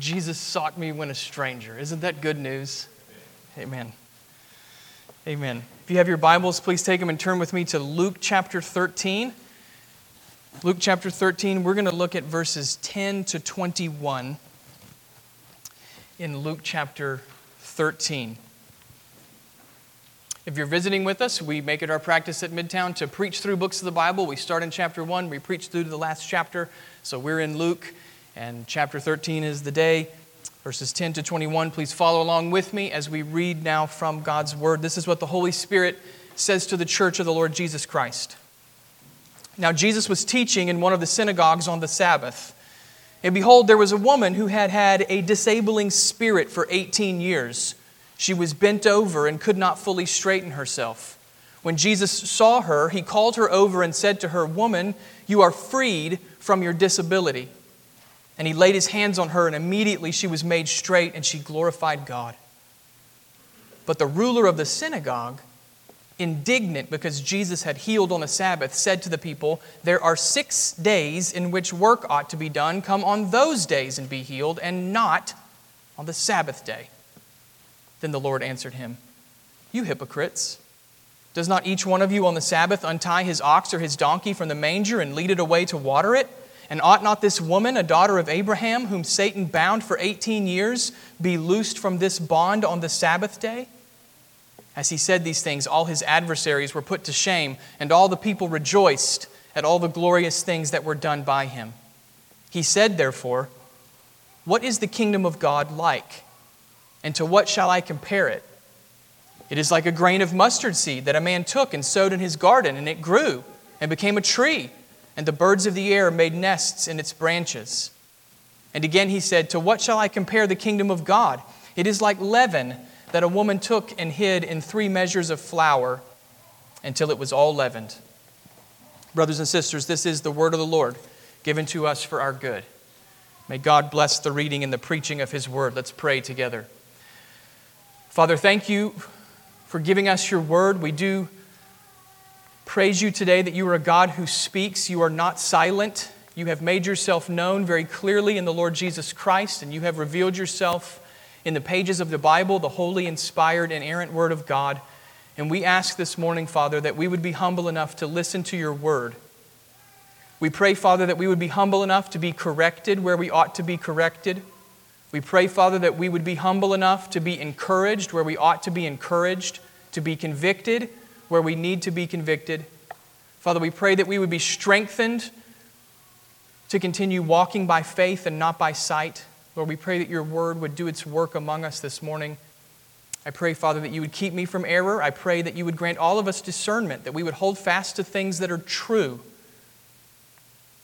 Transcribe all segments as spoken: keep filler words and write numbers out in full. Jesus sought me when a stranger. Isn't that good news? Amen. Amen. If you have your Bibles, please take them and turn with me to Luke chapter thirteen. Luke chapter thirteen, we're going to look at verses ten to twenty-one in Luke chapter thirteen. If you're visiting with us, we make it our practice at Midtown to preach through books of the Bible. We start in chapter one, we preach through to the last chapter. So we're in Luke, and chapter thirteen is the day. Verses ten to twenty-one, please follow along with me as we read now from God's Word. This is what the Holy Spirit says to the church of the Lord Jesus Christ. Now Jesus was teaching in one of the synagogues on the Sabbath. And behold, there was a woman who had had a disabling spirit for eighteen years. She was bent over and could not fully straighten herself. When Jesus saw her, he called her over and said to her, "Woman, you are freed from your disability." And he laid his hands on her, and immediately she was made straight, and she glorified God. But the ruler of the synagogue, indignant because Jesus had healed on a Sabbath, said to the people, "There are six days in which work ought to be done. Come on those days and be healed, and not on the Sabbath day." Then the Lord answered him, "You hypocrites! Does not each one of you on the Sabbath untie his ox or his donkey from the manger and lead it away to water it? And ought not this woman, a daughter of Abraham, whom Satan bound for eighteen years, be loosed from this bond on the Sabbath day?" As he said these things, all his adversaries were put to shame, and all the people rejoiced at all the glorious things that were done by him. He said, therefore, "What is the kingdom of God like? And to what shall I compare it? It is like a grain of mustard seed that a man took and sowed in his garden, and it grew and became a tree. And the birds of the air made nests in its branches." And again he said, "To what shall I compare the kingdom of God? It is like leaven that a woman took and hid in three measures of flour until it was all leavened." Brothers and sisters, this is the word of the Lord given to us for our good. May God bless the reading and the preaching of his word. Let's pray together. Father, thank you for giving us your word. We do praise you today that you are a God who speaks. You are not silent. You have made yourself known very clearly in the Lord Jesus Christ, and you have revealed yourself in the pages of the Bible, the holy, inspired, and inerrant Word of God. And we ask this morning, Father, that we would be humble enough to listen to your Word. We pray, Father, that we would be humble enough to be corrected where we ought to be corrected. We pray, Father, that we would be humble enough to be encouraged where we ought to be encouraged, to be convicted where we need to be convicted. Father, we pray that we would be strengthened to continue walking by faith and not by sight. Lord, we pray that your word would do its work among us this morning. I pray, Father, that you would keep me from error. I pray that you would grant all of us discernment, that we would hold fast to things that are true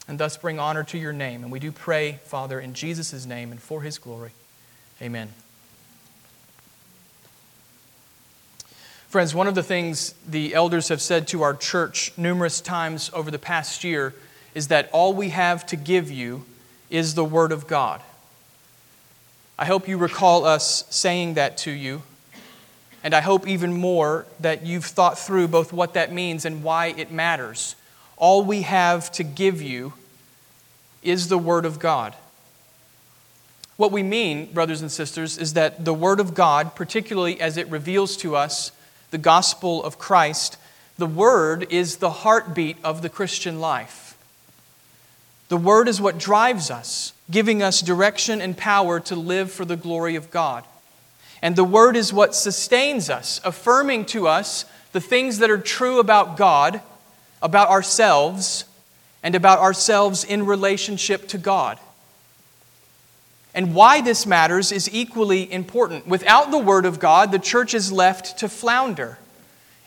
and thus bring honor to your name. And we do pray, Father, in Jesus' name and for his glory. Amen. Friends, one of the things the elders have said to our church numerous times over the past year is that all we have to give you is the Word of God. I hope you recall us saying that to you, and I hope even more that you've thought through both what that means and why it matters. All we have to give you is the Word of God. What we mean, brothers and sisters, is that the Word of God, particularly as it reveals to us the gospel of Christ, the Word is the heartbeat of the Christian life. The Word is what drives us, giving us direction and power to live for the glory of God. And the Word is what sustains us, affirming to us the things that are true about God, about ourselves, and about ourselves in relationship to God. And why this matters is equally important. Without the Word of God, the church is left to flounder.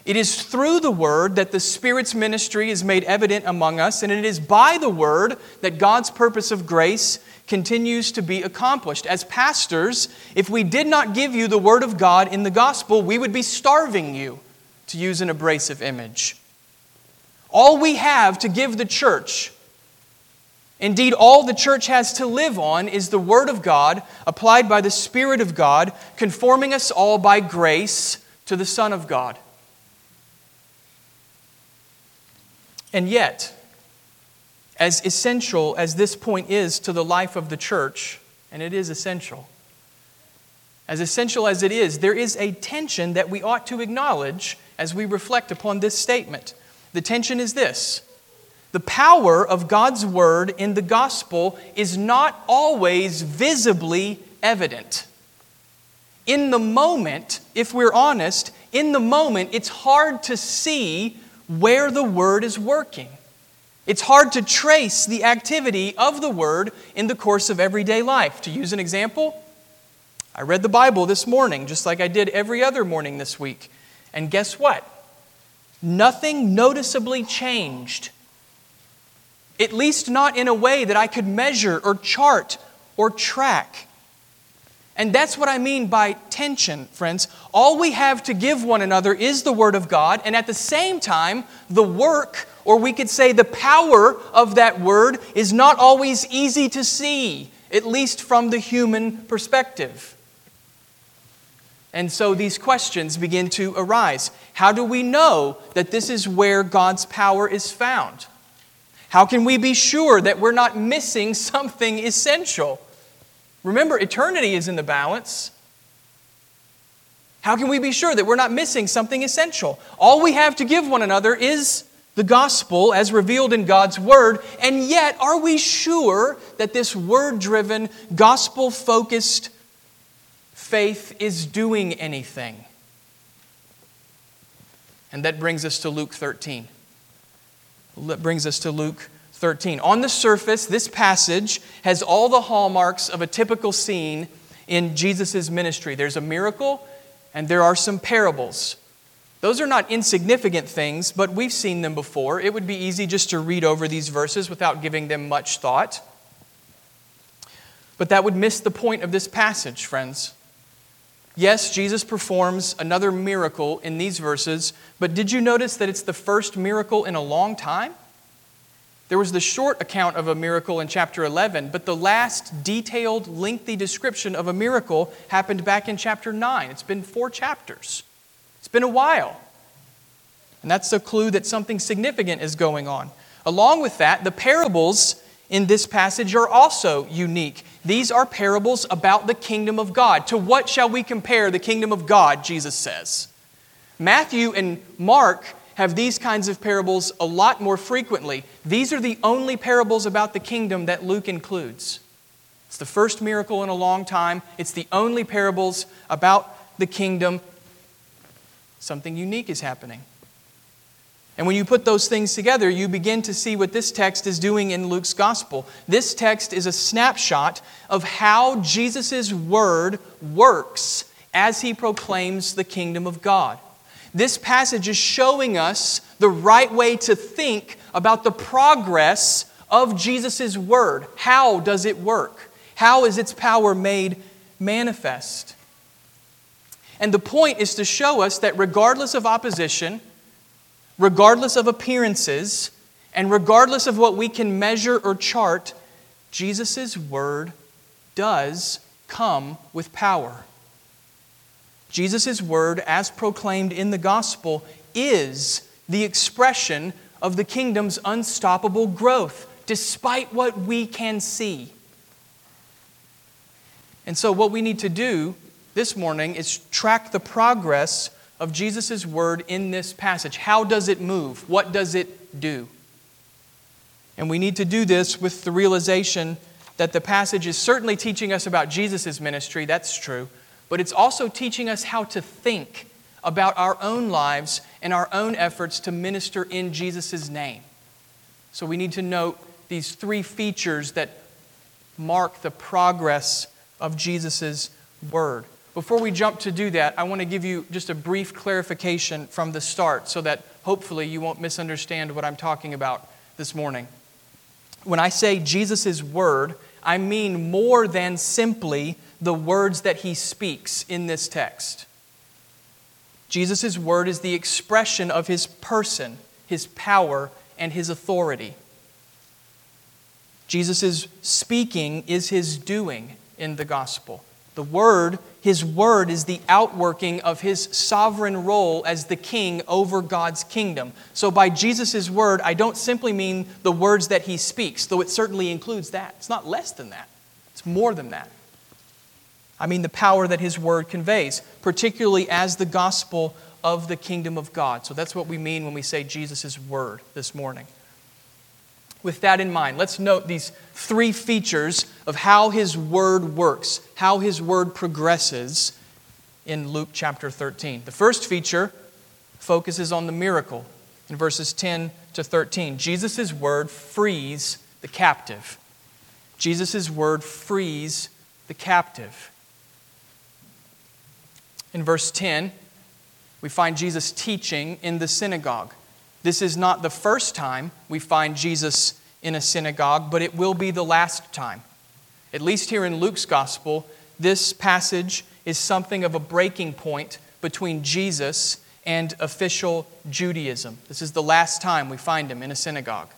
It is through the Word that the Spirit's ministry is made evident among us, and it is by the Word that God's purpose of grace continues to be accomplished. As pastors, if we did not give you the Word of God in the gospel, we would be starving you, to use an abrasive image. All we have to give the church, indeed, all the church has to live on is the Word of God, applied by the Spirit of God, conforming us all by grace to the Son of God. And yet, as essential as this point is to the life of the church, and it is essential. As essential as it is, there is a tension that we ought to acknowledge as we reflect upon this statement. The tension is this: the power of God's word in the gospel is not always visibly evident. In the moment, if we're honest, in the moment, it's hard to see where the word is working. It's hard to trace the activity of the word in the course of everyday life. To use an example, I read the Bible this morning, just like I did every other morning this week. And guess what? Nothing noticeably changed. At least not in a way that I could measure or chart or track. And that's what I mean by tension, friends. All we have to give one another is the Word of God, and at the same time, the work, or we could say the power of that Word, is not always easy to see, at least from the human perspective. And so these questions begin to arise. How do we know that this is where God's power is found? How can we be sure that we're not missing something essential? Remember, eternity is in the balance. How can we be sure that we're not missing something essential? All we have to give one another is the gospel as revealed in God's Word, and yet are we sure that this Word-driven, gospel-focused faith is doing anything? And that brings us to Luke thirteen. That brings us to Luke thirteen. On the surface, this passage has all the hallmarks of a typical scene in Jesus' ministry. There's a miracle, and there are some parables. Those are not insignificant things, but we've seen them before. It would be easy just to read over these verses without giving them much thought. But that would miss the point of this passage, friends. Yes, Jesus performs another miracle in these verses, but did you notice that it's the first miracle in a long time? There was the short account of a miracle in chapter eleven, but the last detailed, lengthy description of a miracle happened back in chapter nine. It's been four chapters. It's been a while. And that's a clue that something significant is going on. Along with that, the parables in this passage are also unique. These are parables about the kingdom of God. To what shall we compare the kingdom of God, Jesus says. Matthew and Mark have these kinds of parables a lot more frequently. These are the only parables about the kingdom that Luke includes. It's the first miracle in a long time. It's the only parables about the kingdom. Something unique is happening. And when you put those things together, you begin to see what this text is doing in Luke's gospel. This text is a snapshot of how Jesus' word works as he proclaims the kingdom of God. This passage is showing us the right way to think about the progress of Jesus' word. How does it work? How is its power made manifest? And the point is to show us that regardless of opposition, regardless of appearances, and regardless of what we can measure or chart, Jesus' word does come with power. Jesus' word, as proclaimed in the gospel, is the expression of the kingdom's unstoppable growth, despite what we can see. And so what we need to do this morning is track the progress of Jesus' word in this passage. How does it move? What does it do? And we need to do this with the realization that the passage is certainly teaching us about Jesus' ministry, that's true, but it's also teaching us how to think about our own lives and our own efforts to minister in Jesus' name. So we need to note these three features that mark the progress of Jesus' word. Before we jump to do that, I want to give you just a brief clarification from the start so that hopefully you won't misunderstand what I'm talking about this morning. When I say Jesus' word, I mean more than simply the words that he speaks in this text. Jesus' word is the expression of his person, his power, and his authority. Jesus' speaking is his doing in the gospel. The word, his word, is the outworking of his sovereign role as the king over God's kingdom. So by Jesus' word, I don't simply mean the words that he speaks, though it certainly includes that. It's not less than that. It's more than that. I mean the power that His Word conveys, particularly as the gospel of the kingdom of God. So that's what we mean when we say Jesus' Word this morning. With that in mind, let's note these three features of how His Word works, how His Word progresses in Luke chapter thirteen. The first feature focuses on the miracle. In verses ten to thirteen, Jesus' Word frees the captive. Jesus' Word frees the captive. In verse ten, we find Jesus teaching in the synagogue. This is not the first time we find Jesus in a synagogue, but it will be the last time. At least here in Luke's Gospel, this passage is something of a breaking point between Jesus and official Judaism. This is the last time we find Him in a synagogue.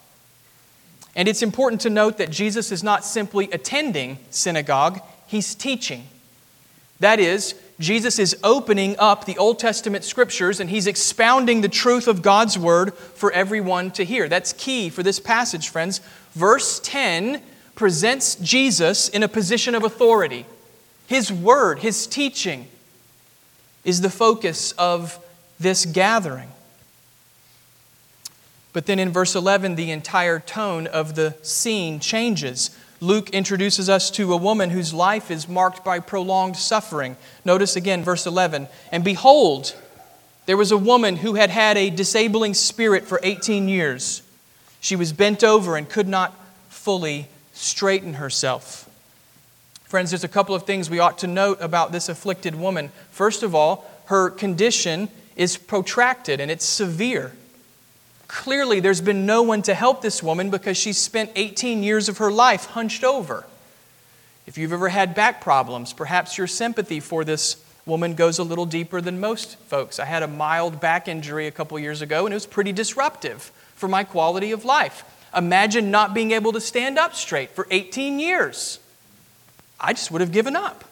And it's important to note that Jesus is not simply attending synagogue, He's teaching. That is, Jesus is opening up the Old Testament Scriptures and He's expounding the truth of God's Word for everyone to hear. That's key for this passage, friends. Verse ten presents Jesus in a position of authority. His Word, His teaching, is the focus of this gathering. But then in verse eleven, the entire tone of the scene changes. Luke introduces us to a woman whose life is marked by prolonged suffering. Notice again verse eleven. And behold, there was a woman who had had a disabling spirit for eighteen years. She was bent over and could not fully straighten herself. Friends, there's a couple of things we ought to note about this afflicted woman. First of all, her condition is protracted and it's severe. Clearly, there's been no one to help this woman because she spent eighteen years of her life hunched over. If you've ever had back problems, perhaps your sympathy for this woman goes a little deeper than most folks. I had a mild back injury a couple years ago, and it was pretty disruptive for my quality of life. Imagine not being able to stand up straight for eighteen years. I just would have given up.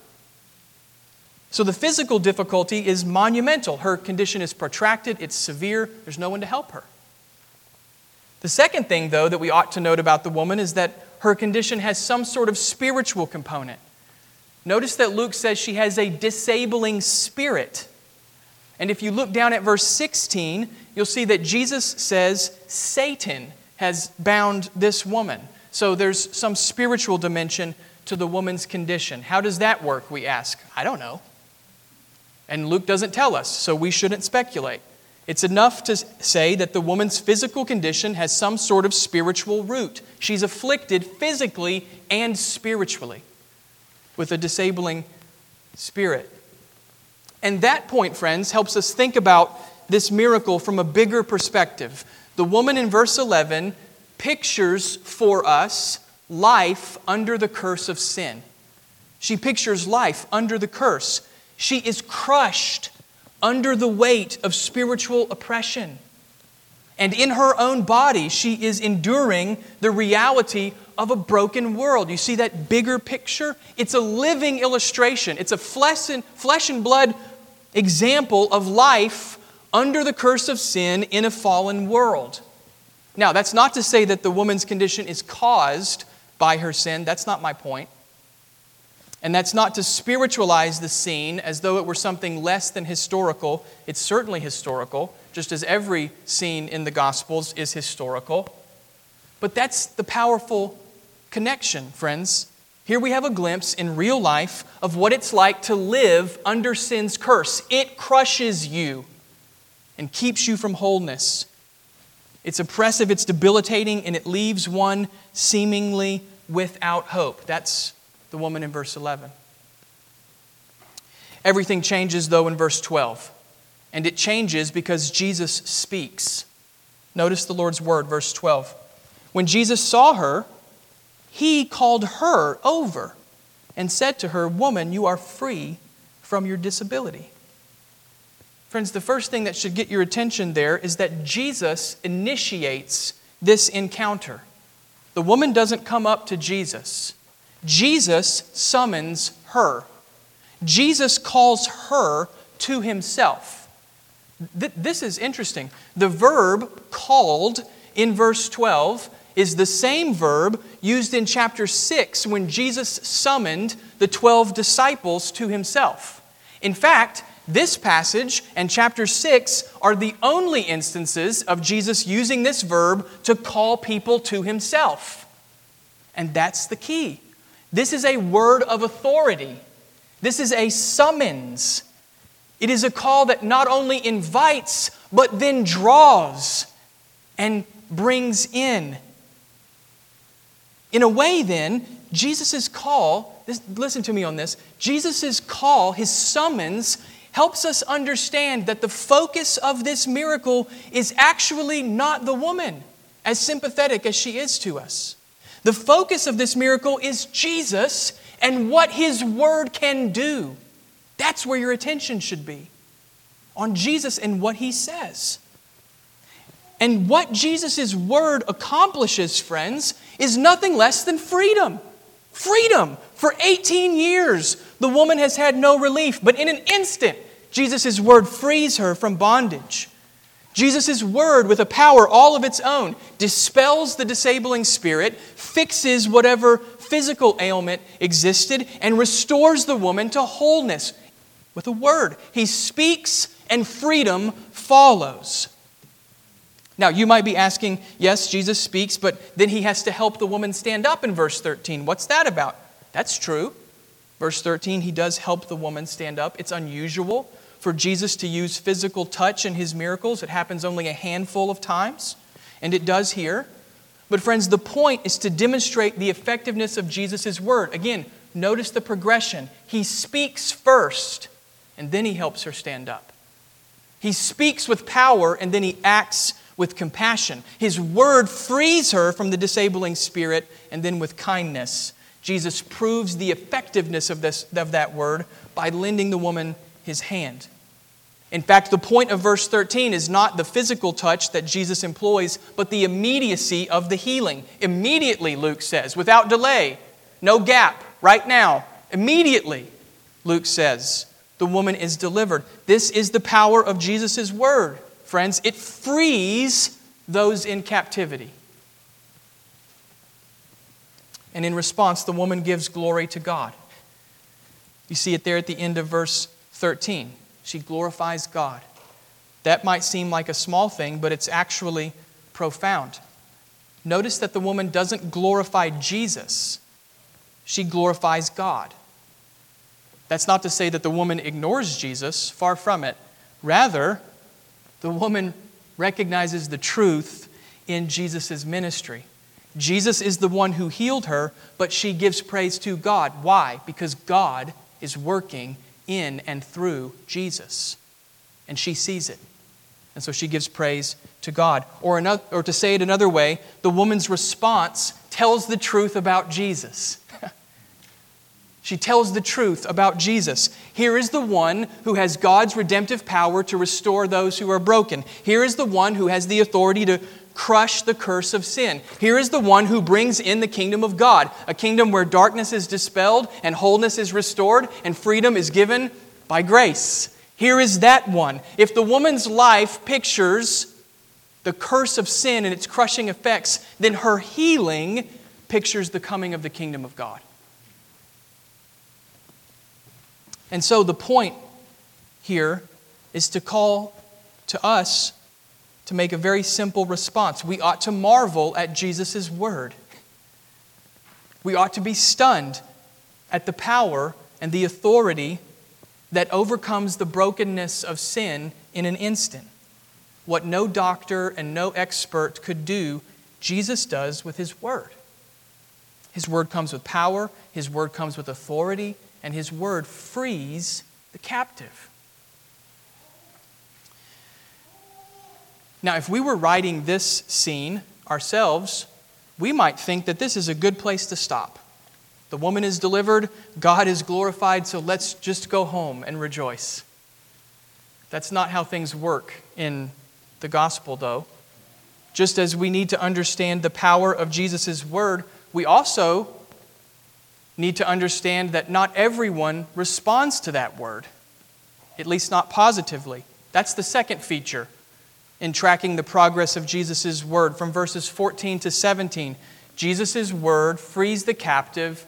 So the physical difficulty is monumental. Her condition is protracted, it's severe, there's no one to help her. The second thing, though, that we ought to note about the woman is that her condition has some sort of spiritual component. Notice that Luke says she has a disabling spirit. And if you look down at verse sixteen, you'll see that Jesus says Satan has bound this woman. So there's some spiritual dimension to the woman's condition. How does that work, we ask? I don't know. And Luke doesn't tell us, so we shouldn't speculate. It's enough to say that the woman's physical condition has some sort of spiritual root. She's afflicted physically and spiritually with a disabling spirit. And that point, friends, helps us think about this miracle from a bigger perspective. The woman in verse eleven pictures for us life under the curse of sin. She pictures life under the curse. She is crushed under the weight of spiritual oppression. And in her own body, she is enduring the reality of a broken world. You see that bigger picture? It's a living illustration. It's a flesh and, flesh and blood example of life under the curse of sin in a fallen world. Now, that's not to say that the woman's condition is caused by her sin. That's not my point. And that's not to spiritualize the scene as though it were something less than historical. It's certainly historical, just as every scene in the Gospels is historical. But that's the powerful connection, friends. Here we have a glimpse in real life of what it's like to live under sin's curse. It crushes you and keeps you from wholeness. It's oppressive, it's debilitating, and it leaves one seemingly without hope. That's the woman in verse eleven. Everything changes, though, in verse twelve. And it changes because Jesus speaks. Notice the Lord's word, verse twelve. When Jesus saw her, He called her over and said to her, "Woman, you are free from your disability." Friends, the first thing that should get your attention there is that Jesus initiates this encounter. The woman doesn't come up to Jesus. Jesus summons her. Jesus calls her to Himself. Th- this is interesting. The verb called in verse twelve is the same verb used in chapter six when Jesus summoned the twelve disciples to himself. In fact, this passage and chapter six are the only instances of Jesus using this verb to call people to himself. And that's the key. This is a word of authority. This is a summons. It is a call that not only invites, but then draws and brings in. In a way then, Jesus' call, this, listen to me on this, Jesus' call, his summons, helps us understand that the focus of this miracle is actually not the woman, as sympathetic as she is to us. The focus of this miracle is Jesus and what his word can do. That's where your attention should be, on Jesus and what he says. And what Jesus' word accomplishes, friends, is nothing less than freedom. Freedom! For eighteen years, the woman has had no relief, but in an instant, Jesus' word frees her from bondage. Jesus' word, with a power all of its own, dispels the disabling spirit, fixes whatever physical ailment existed, and restores the woman to wholeness with a word. He speaks, and freedom follows. Now, you might be asking, yes, Jesus speaks, but then he has to help the woman stand up in verse thirteen. What's that about? That's true. Verse thirteen, he does help the woman stand up. It's unusual for Jesus to use physical touch in his miracles. It happens only a handful of times, and it does here. But friends, the point is to demonstrate the effectiveness of Jesus' word. Again, notice the progression. He speaks first, and then he helps her stand up. He speaks with power, and then he acts with compassion. His word frees her from the disabling spirit, and then with kindness, Jesus proves the effectiveness of this of that word by lending the woman his hand. In fact, the point of verse thirteen is not the physical touch that Jesus employs, but the immediacy of the healing. Immediately, Luke says, without delay, no gap, right now. Immediately, Luke says, the woman is delivered. This is the power of Jesus' word. Friends, it frees those in captivity. And in response, the woman gives glory to God. You see it there at the end of verse thirteen. She glorifies God. That might seem like a small thing, but it's actually profound. Notice that the woman doesn't glorify Jesus. She glorifies God. That's not to say that the woman ignores Jesus. Far from it. Rather, the woman recognizes the truth in Jesus' ministry. Jesus is the one who healed her, but she gives praise to God. Why? Because God is working in and through Jesus. And she sees it. And so she gives praise to God. Or, another, or to say it another way, the woman's response tells the truth about Jesus. She tells the truth about Jesus. Here is the one who has God's redemptive power to restore those who are broken. Here is the one who has the authority to crush the curse of sin. Here is the one who brings in the kingdom of God, a kingdom where darkness is dispelled and wholeness is restored and freedom is given by grace. Here is that one. If the woman's life pictures the curse of sin and its crushing effects, then her healing pictures the coming of the kingdom of God. And so the point here is to call to us to make a very simple response. We ought to marvel at Jesus' word. We ought to be stunned at the power and the authority that overcomes the brokenness of sin in an instant. What no doctor and no expert could do, Jesus does with his word. His word comes with power. His word comes with authority. And his word frees the captive. Now, if we were writing this scene ourselves, we might think that this is a good place to stop. The woman is delivered, God is glorified, so let's just go home and rejoice. That's not how things work in the gospel, though. Just as we need to understand the power of Jesus' word, we also need to understand that not everyone responds to that word, at least not positively. That's the second feature in tracking the progress of Jesus' word. From verses fourteen to seventeen, Jesus' word frees the captive,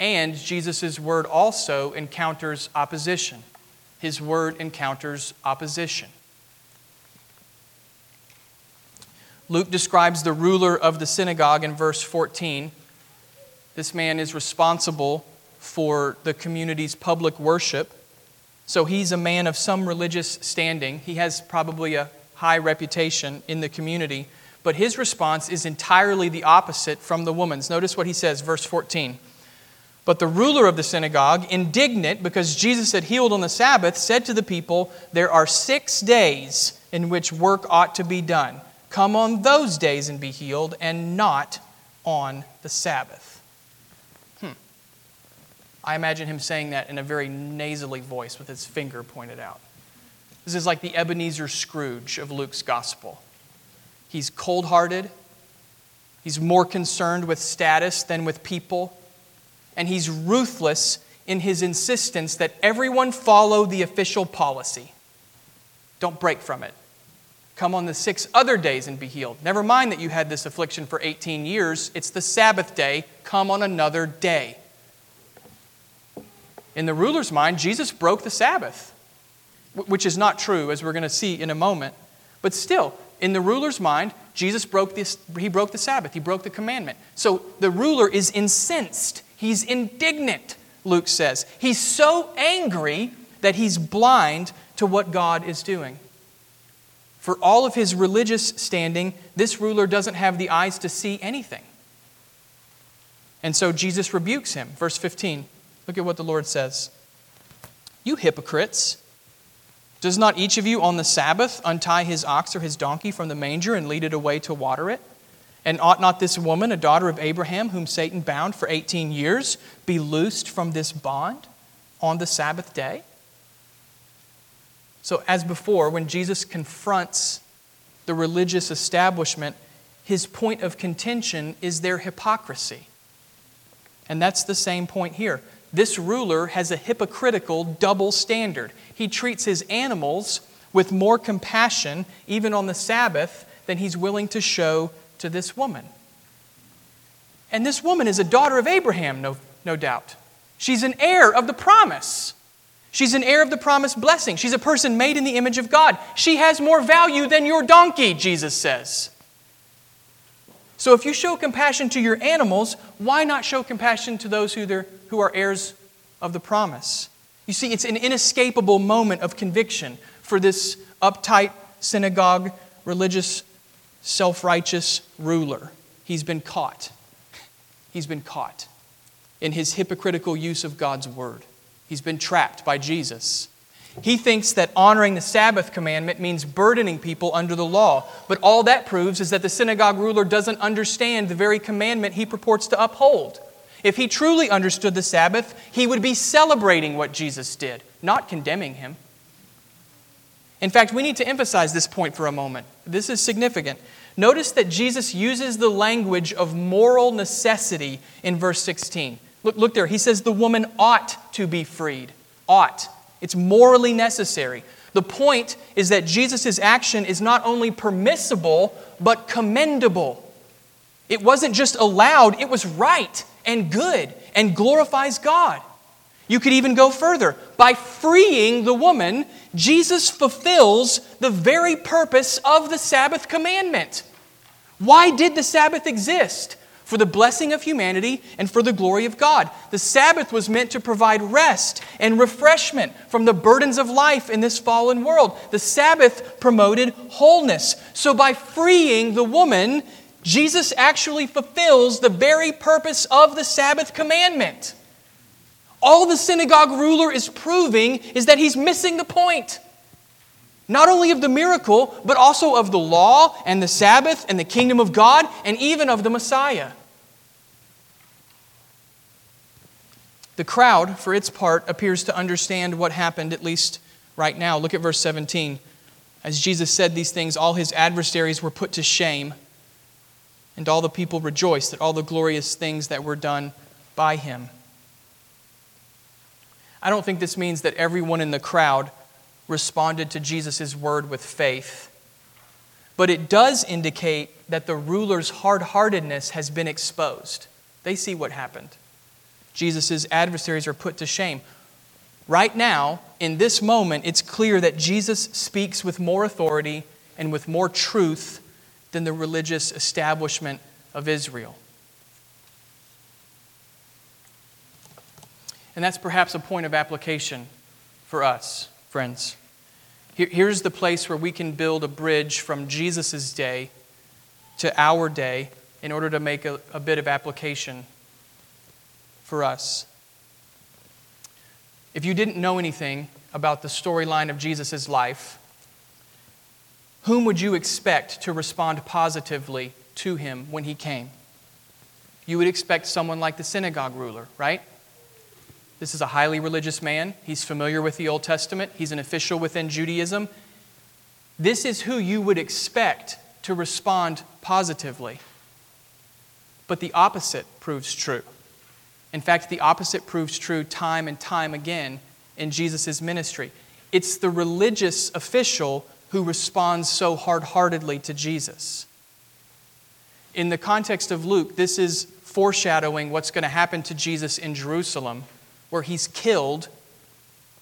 and Jesus' word also encounters opposition. His word encounters opposition. Luke describes the ruler of the synagogue in verse fourteen. This man is responsible for the community's public worship. So he's a man of some religious standing. He has probably a high reputation in the community. But his response is entirely the opposite from the woman's. Notice what he says, verse fourteen. But the ruler of the synagogue, indignant because Jesus had healed on the Sabbath, said to the people, "There are six days in which work ought to be done. Come on those days and be healed, and not on the Sabbath." Hmm. I imagine him saying that in a very nasally voice with his finger pointed out. This is like the Ebenezer Scrooge of Luke's gospel. He's cold-hearted. He's more concerned with status than with people. And he's ruthless in his insistence that everyone follow the official policy. Don't break from it. Come on the six other days and be healed. Never mind that you had this affliction for eighteen years. It's the Sabbath day. Come on another day. In the ruler's mind, Jesus broke the Sabbath, which is not true, as we're going to see in a moment. But still, in the ruler's mind, Jesus broke this, he broke the Sabbath. He broke the commandment. So the ruler is incensed. He's indignant, Luke says. He's so angry that he's blind to what God is doing. For all of his religious standing, this ruler doesn't have the eyes to see anything. And so Jesus rebukes him. Verse fifteen, look at what the Lord says. "You hypocrites, does not each of you on the Sabbath untie his ox or his donkey from the manger and lead it away to water it? And ought not this woman, a daughter of Abraham, whom Satan bound for eighteen years, be loosed from this bond on the Sabbath day?" So as before, when Jesus confronts the religious establishment, his point of contention is their hypocrisy. And that's the same point here. This ruler has a hypocritical double standard. He treats his animals with more compassion, even on the Sabbath, than he's willing to show to this woman. And this woman is a daughter of Abraham, no, no doubt. She's an heir of the promise. She's an heir of the promised blessing. She's a person made in the image of God. She has more value than your donkey, Jesus says. So if you show compassion to your animals, why not show compassion to those who, who are heirs of the promise? You see, it's an inescapable moment of conviction for this uptight synagogue religious self-righteous ruler. He's been caught. He's been caught in his hypocritical use of God's word. He's been trapped by Jesus. He thinks that honoring the Sabbath commandment means burdening people under the law, but all that proves is that the synagogue ruler doesn't understand the very commandment he purports to uphold. If he truly understood the Sabbath, he would be celebrating what Jesus did, not condemning him. In fact, we need to emphasize this point for a moment. This is significant. Notice that Jesus uses the language of moral necessity in verse sixteen. Look, look there. He says the woman ought to be freed. Ought. It's morally necessary. The point is that Jesus' action is not only permissible, but commendable. It wasn't just allowed, it was right and good and glorifies God. You could even go further. By freeing the woman, Jesus fulfills the very purpose of the Sabbath commandment. Why did the Sabbath exist? For the blessing of humanity and for the glory of God. The Sabbath was meant to provide rest and refreshment from the burdens of life in this fallen world. The Sabbath promoted wholeness. So by freeing the woman, Jesus actually fulfills the very purpose of the Sabbath commandment. All the synagogue ruler is proving is that he's missing the point. Not only of the miracle, but also of the law and the Sabbath and the kingdom of God and even of the Messiah. The crowd, for its part, appears to understand what happened, at least right now. Look at verse seventeen. As Jesus said these things, all his adversaries were put to shame, and all the people rejoiced at all the glorious things that were done by him. I don't think this means that everyone in the crowd responded to Jesus' word with faith. But it does indicate that the ruler's hard-heartedness has been exposed. They see what happened. Jesus' adversaries are put to shame. Right now, in this moment, it's clear that Jesus speaks with more authority and with more truth than the religious establishment of Israel. And that's perhaps a point of application for us, friends. Here's the place where we can build a bridge from Jesus' day to our day in order to make a, a bit of application for us. If you didn't know anything about the storyline of Jesus' life, whom would you expect to respond positively to him when he came? You would expect someone like the synagogue ruler, right? This is a highly religious man. He's familiar with the Old Testament. He's an official within Judaism. This is who you would expect to respond positively. But the opposite proves true. In fact, the opposite proves true time and time again in Jesus' ministry. It's the religious official who responds so hard-heartedly to Jesus. In the context of Luke, this is foreshadowing what's going to happen to Jesus in Jerusalem, where he's killed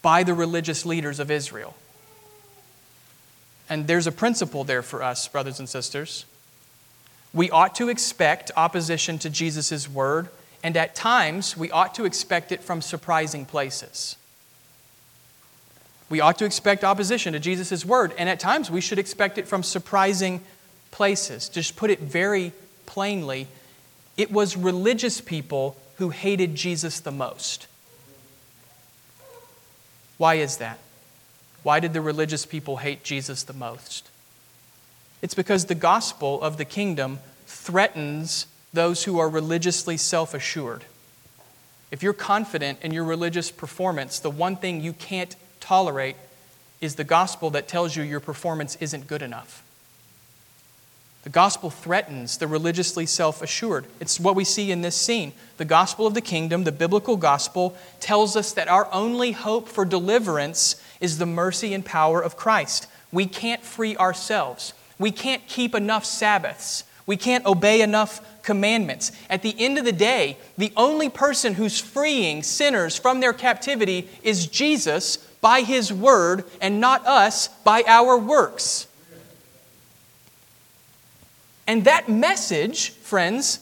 by the religious leaders of Israel. And there's a principle there for us, brothers and sisters. We ought to expect opposition to Jesus' word, and at times we ought to expect it from surprising places. We ought to expect opposition to Jesus' word, and at times we should expect it from surprising places. Just put it very plainly, it was religious people who hated Jesus the most. Why is that? Why did the religious people hate Jesus the most? It's because the gospel of the kingdom threatens those who are religiously self-assured. If you're confident in your religious performance, the one thing you can't tolerate is the gospel that tells you your performance isn't good enough. The gospel threatens the religiously self-assured. It's what we see in this scene. The gospel of the kingdom, the biblical gospel, tells us that our only hope for deliverance is the mercy and power of Christ. We can't free ourselves. We can't keep enough Sabbaths. We can't obey enough commandments. At the end of the day, the only person who's freeing sinners from their captivity is Jesus by His word and not us by our works. And that message, friends,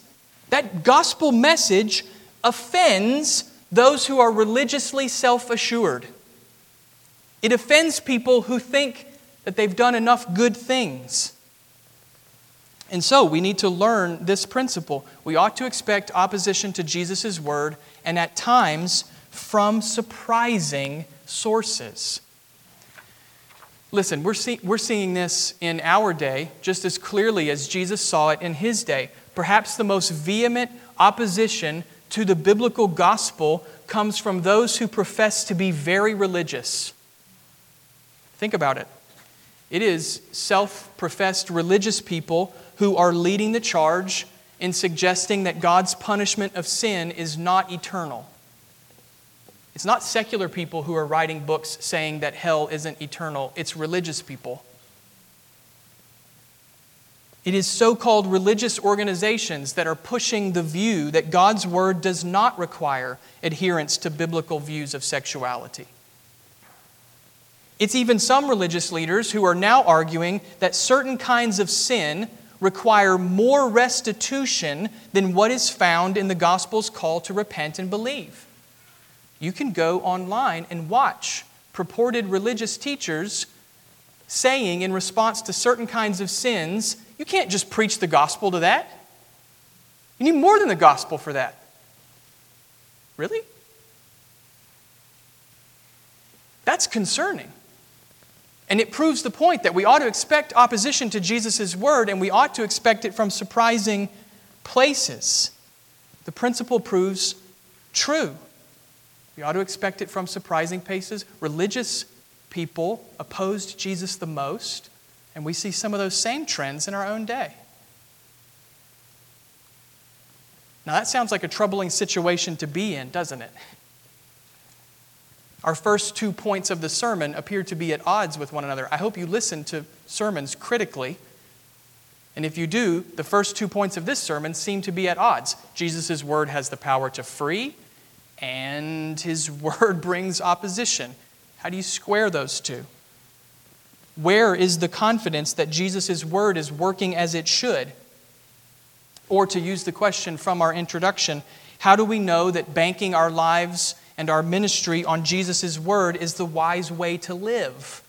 that gospel message offends those who are religiously self-assured. It offends people who think that they've done enough good things. And so we need to learn this principle. We ought to expect opposition to Jesus' word, and at times from surprising sources. Listen, we're, see, we're seeing this in our day just as clearly as Jesus saw it in His day. Perhaps the most vehement opposition to the biblical gospel comes from those who profess to be very religious. Think about it. It is self-professed religious people who are leading the charge in suggesting that God's punishment of sin is not eternal. It's not secular people who are writing books saying that hell isn't eternal. It's religious people. It is so-called religious organizations that are pushing the view that God's word does not require adherence to biblical views of sexuality. It's even some religious leaders who are now arguing that certain kinds of sin require more restitution than what is found in the gospel's call to repent and believe. You can go online and watch purported religious teachers saying in response to certain kinds of sins, you can't just preach the gospel to that. You need more than the gospel for that. Really? That's concerning. And it proves the point that we ought to expect opposition to Jesus' word, and we ought to expect it from surprising places. The principle proves true. You ought to expect it from surprising places. Religious people opposed Jesus the most, and we see some of those same trends in our own day. Now that sounds like a troubling situation to be in, doesn't it? Our first two points of the sermon appear to be at odds with one another. I hope you listen to sermons critically And if you do, the first two points of this sermon seem to be at odds. Jesus' word has the power to free, and his word brings opposition. How do you square those two? Where is the confidence that Jesus' word is working as it should? Or to use the question from our introduction, how do we know that banking our lives and our ministry on Jesus' word is the wise way to live?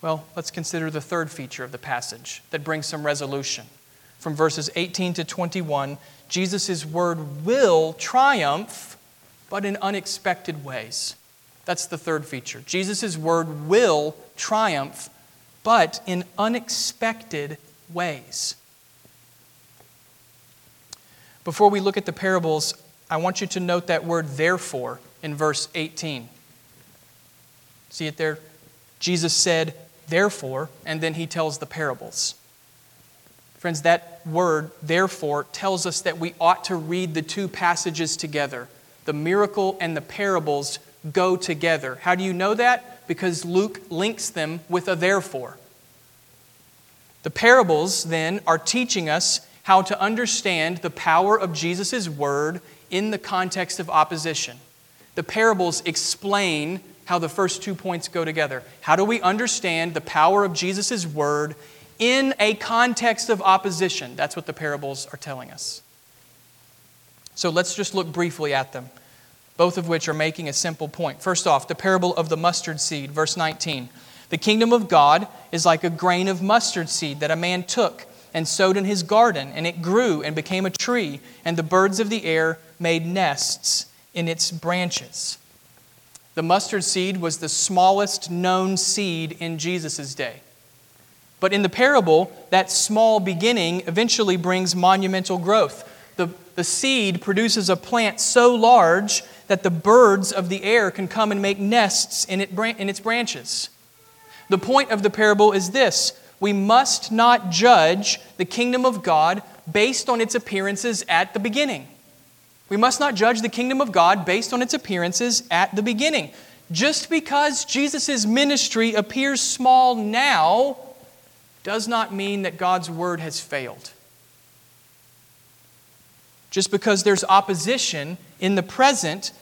Well, let's consider the third feature of the passage that brings some resolution. From verses eighteen to twenty-one, Jesus' word will triumph, but in unexpected ways. That's the third feature. Jesus' word will triumph, but in unexpected ways. Before we look at the parables, I want you to note that word therefore in verse eighteen. See it there? Jesus said, therefore, and then he tells the parables. Friends, that word, therefore, tells us that we ought to read the two passages together. The miracle and the parables go together. How do you know that? Because Luke links them with a therefore. The parables, then, are teaching us how to understand the power of Jesus' word in the context of opposition. The parables explain how the first two points go together. How do we understand the power of Jesus' word in a context of opposition? That's what the parables are telling us. So let's just look briefly at them, both of which are making a simple point. First off, the parable of the mustard seed, verse nineteen. The kingdom of God is like a grain of mustard seed that a man took and sowed in his garden, and it grew and became a tree, and the birds of the air made nests in its branches. The mustard seed was the smallest known seed in Jesus' day. But in the parable, that small beginning eventually brings monumental growth. The, the seed produces a plant so large that the birds of the air can come and make nests in, it, in its branches. The point of the parable is this: we must not judge the kingdom of God based on its appearances at the beginning. We must not judge the kingdom of God based on its appearances at the beginning. Just because Jesus' ministry appears small now does not mean that God's word has failed. Just because there's opposition in the present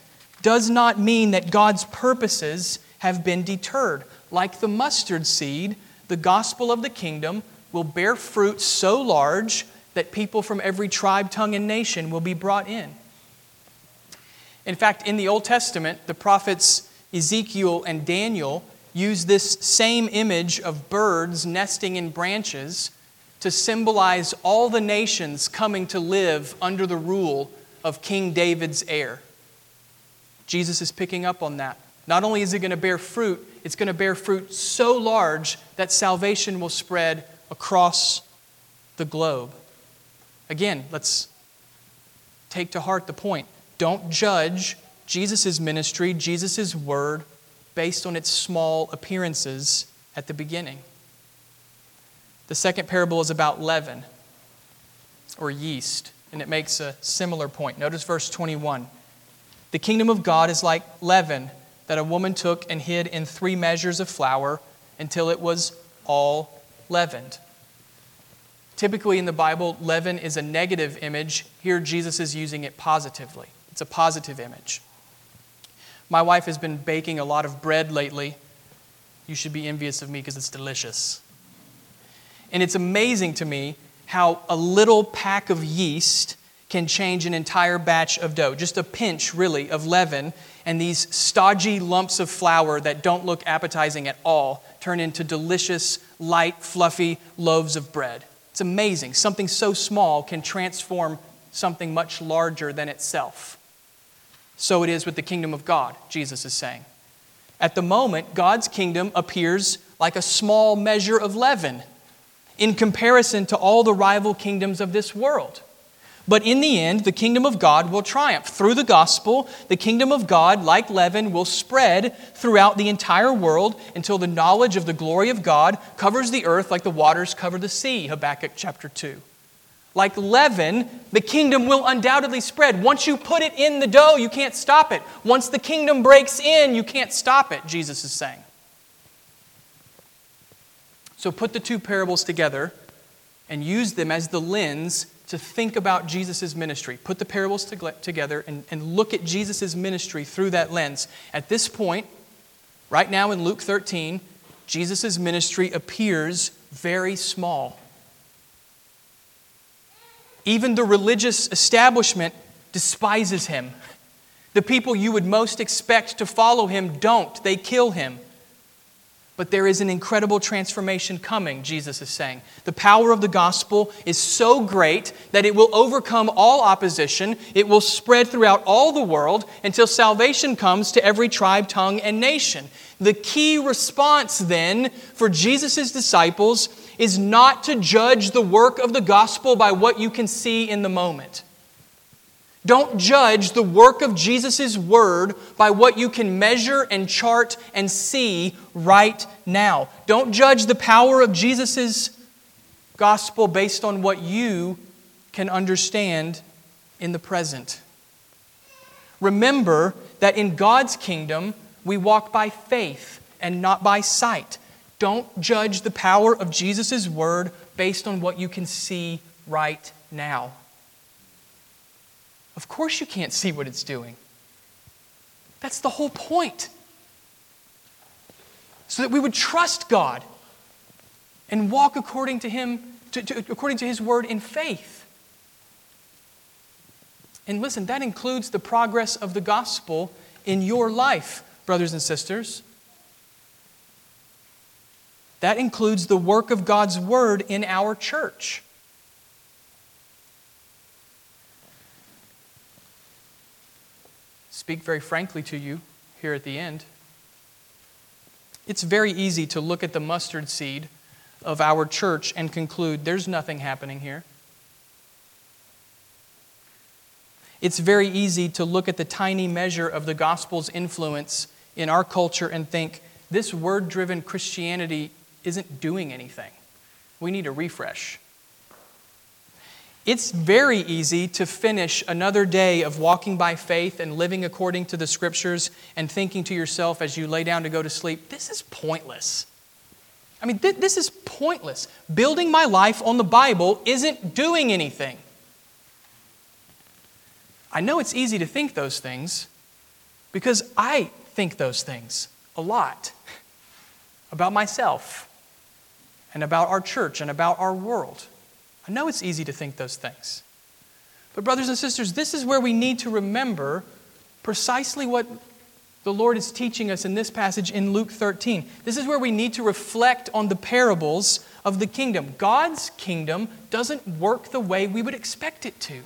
does not mean that God's purposes have been deterred. Like the mustard seed, the gospel of the kingdom will bear fruit so large that people from every tribe, tongue, and nation will be brought in. In fact, in the Old Testament, the prophets Ezekiel and Daniel use this same image of birds nesting in branches to symbolize all the nations coming to live under the rule of King David's heir. Jesus is picking up on that. Not only is it going to bear fruit, it's going to bear fruit so large that salvation will spread across the globe. Again, let's take to heart the point. Don't judge Jesus' ministry, Jesus' word, based on its small appearances at the beginning. The second parable is about leaven, or yeast, and it makes a similar point. Notice verse twenty-one. The kingdom of God is like leaven that a woman took and hid in three measures of flour until it was all leavened. Typically in the Bible, leaven is a negative image. Here, Jesus is using it positively. It's a positive image. My wife has been baking a lot of bread lately. You should be envious of me because it's delicious. And it's amazing to me how a little pack of yeast can change an entire batch of dough. Just a pinch, really, of leaven, and these stodgy lumps of flour that don't look appetizing at all turn into delicious, light, fluffy loaves of bread. It's amazing. Something so small can transform something much larger than itself. So it is with the kingdom of God, Jesus is saying. At the moment, God's kingdom appears like a small measure of leaven in comparison to all the rival kingdoms of this world. But in the end, the kingdom of God will triumph. Through the gospel, the kingdom of God, like leaven, will spread throughout the entire world until the knowledge of the glory of God covers the earth like the waters cover the sea, Habakkuk chapter two. Like leaven, the kingdom will undoubtedly spread. Once you put it in the dough, you can't stop it. Once the kingdom breaks in, you can't stop it, Jesus is saying. So put the two parables together and use them as the lens to think about Jesus' ministry. Put the parables to- together and, and look at Jesus' ministry through that lens. At this point, right now in Luke thirteen, Jesus' ministry appears very small. Even the religious establishment despises him. The people you would most expect to follow him don't. They kill him. But there is an incredible transformation coming, Jesus is saying. The power of the gospel is so great that it will overcome all opposition. It will spread throughout all the world until salvation comes to every tribe, tongue, and nation. The key response then for Jesus' disciples is not to judge the work of the gospel by what you can see in the moment. Don't judge the work of Jesus' word by what you can measure and chart and see right now. Don't judge the power of Jesus' gospel based on what you can understand in the present. Remember that in God's kingdom, we walk by faith and not by sight. Don't judge the power of Jesus' word based on what you can see right now. Of course you can't see what it's doing. That's the whole point. So that we would trust God and walk according to Him, to, to, according to His word in faith. And listen, that includes the progress of the gospel in your life, brothers and sisters. That includes the work of God's word in our church. Speak very frankly to you here at the end. It's very easy to look at the mustard seed of our church and conclude there's nothing happening here. It's very easy to look at the tiny measure of the gospel's influence in our culture and think this word-driven Christianity isn't doing anything. We need a refresh. It's very easy to finish another day of walking by faith and living according to the Scriptures and thinking to yourself as you lay down to go to sleep, this is pointless. I mean, th- this is pointless. Building my life on the Bible isn't doing anything. I know it's easy to think those things because I think those things a lot about myself and about our church and about our world. I know it's easy to think those things. But brothers and sisters, this is where we need to remember precisely what the Lord is teaching us in this passage in Luke thirteen. This is where we need to reflect on the parables of the kingdom. God's kingdom doesn't work the way we would expect it to.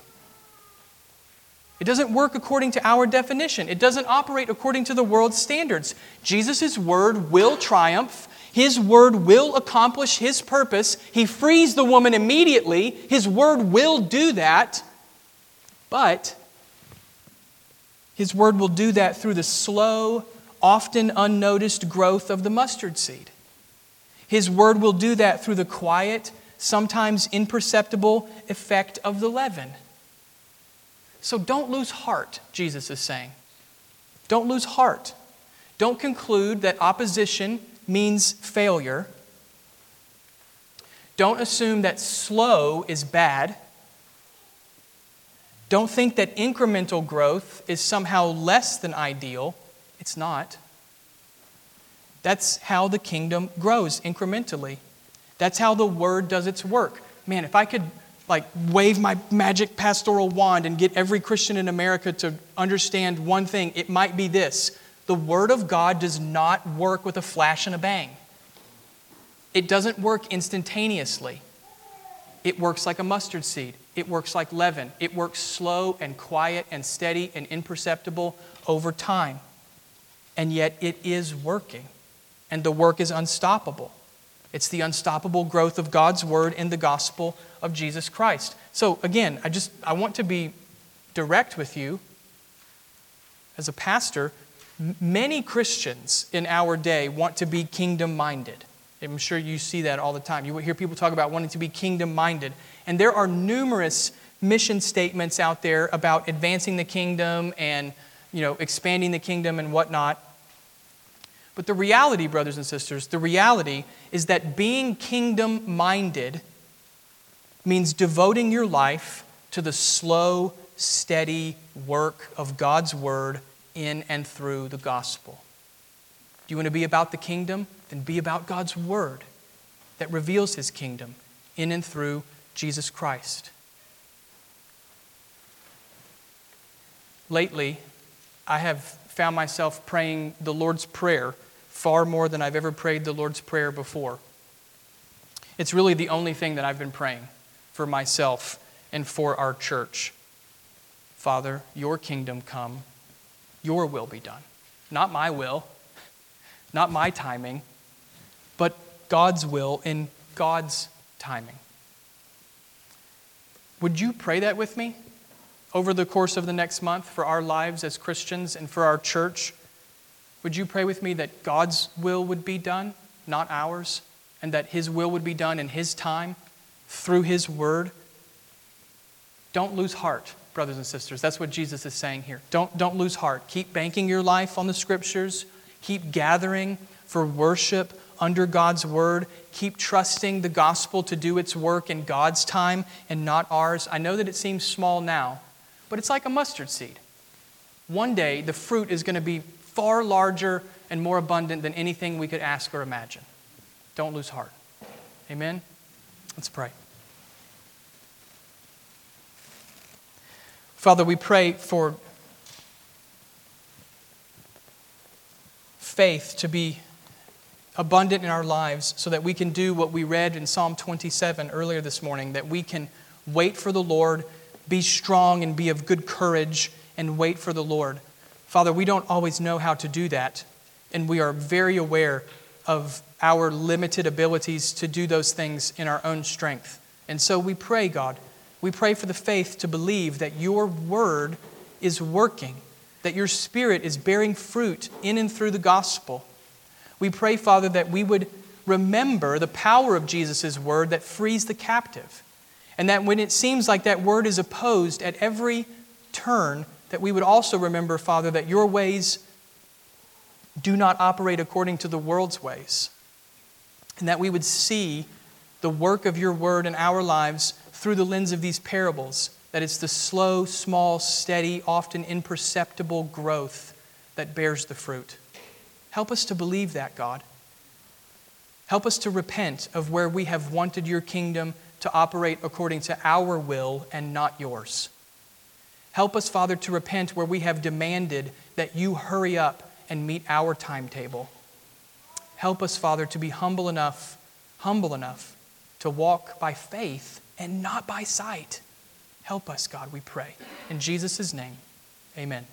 It doesn't work according to our definition. It doesn't operate according to the world's standards. Jesus' word will triumph. His word will accomplish His purpose. He frees the woman immediately. His word will do that. But His word will do that through the slow, often unnoticed growth of the mustard seed. His word will do that through the quiet, sometimes imperceptible effect of the leaven. So don't lose heart, Jesus is saying. Don't lose heart. Don't conclude that opposition means failure. Don't assume that slow is bad. Don't think that incremental growth is somehow less than ideal. It's not. That's how the kingdom grows incrementally. That's how the word does its work. Man, if I could like wave my magic pastoral wand and get every Christian in America to understand one thing, it might be this. The Word of God does not work with a flash and a bang. It doesn't work instantaneously. It works like a mustard seed. It works like leaven. It works slow and quiet and steady and imperceptible over time. And yet it is working. And the work is unstoppable. It's the unstoppable growth of God's Word in the gospel of Jesus Christ. So again, I just I want to be direct with you as a pastor. Many Christians in our day want to be kingdom-minded. I'm sure you see that all the time. You hear people talk about wanting to be kingdom-minded. And there are numerous mission statements out there about advancing the kingdom and, you know, expanding the kingdom and whatnot. But the reality, brothers and sisters, the reality is that being kingdom-minded means devoting your life to the slow, steady work of God's word in and through the gospel. Do you want to be about the kingdom? Then be about God's word that reveals his kingdom in and through Jesus Christ. Lately, I have found myself praying the Lord's Prayer far more than I've ever prayed the Lord's Prayer before. It's really the only thing that I've been praying for myself and for our church. Father, your kingdom come, your will be done. Not my will, not my timing, but God's will in God's timing. Would you pray that with me over the course of the next month for our lives as Christians and for our church? Would you pray with me that God's will would be done, not ours, and that his will would be done in his time through his word? Don't lose heart, brothers and sisters. That's what Jesus is saying here. Don't, don't lose heart. Keep banking your life on the scriptures. Keep gathering for worship under God's word. Keep trusting the gospel to do its work in God's time and not ours. I know that it seems small now, but it's like a mustard seed. One day, the fruit is going to be far larger and more abundant than anything we could ask or imagine. Don't lose heart. Amen? Let's pray. Father, we pray for faith to be abundant in our lives so that we can do what we read in Psalm twenty-seven earlier this morning, that we can wait for the Lord, be strong and be of good courage, and wait for the Lord. Father, we don't always know how to do that, and we are very aware of our limited abilities to do those things in our own strength. And so we pray, God, we pray for the faith to believe that your word is working, that your spirit is bearing fruit in and through the gospel. We pray, Father, that we would remember the power of Jesus' word that frees the captive, and that when it seems like that word is opposed at every turn, that we would also remember, Father, that your ways do not operate according to the world's ways, and that we would see the work of your word in our lives through the lens of these parables, that it's the slow, small, steady, often imperceptible growth that bears the fruit. Help us to believe that, God. Help us to repent of where we have wanted your kingdom to operate according to our will and not yours. Help us, Father, to repent where we have demanded that you hurry up and meet our timetable. Help us, Father, to be humble enough, humble enough to walk by faith and not by sight. Help us, God, we pray. In Jesus' name, amen.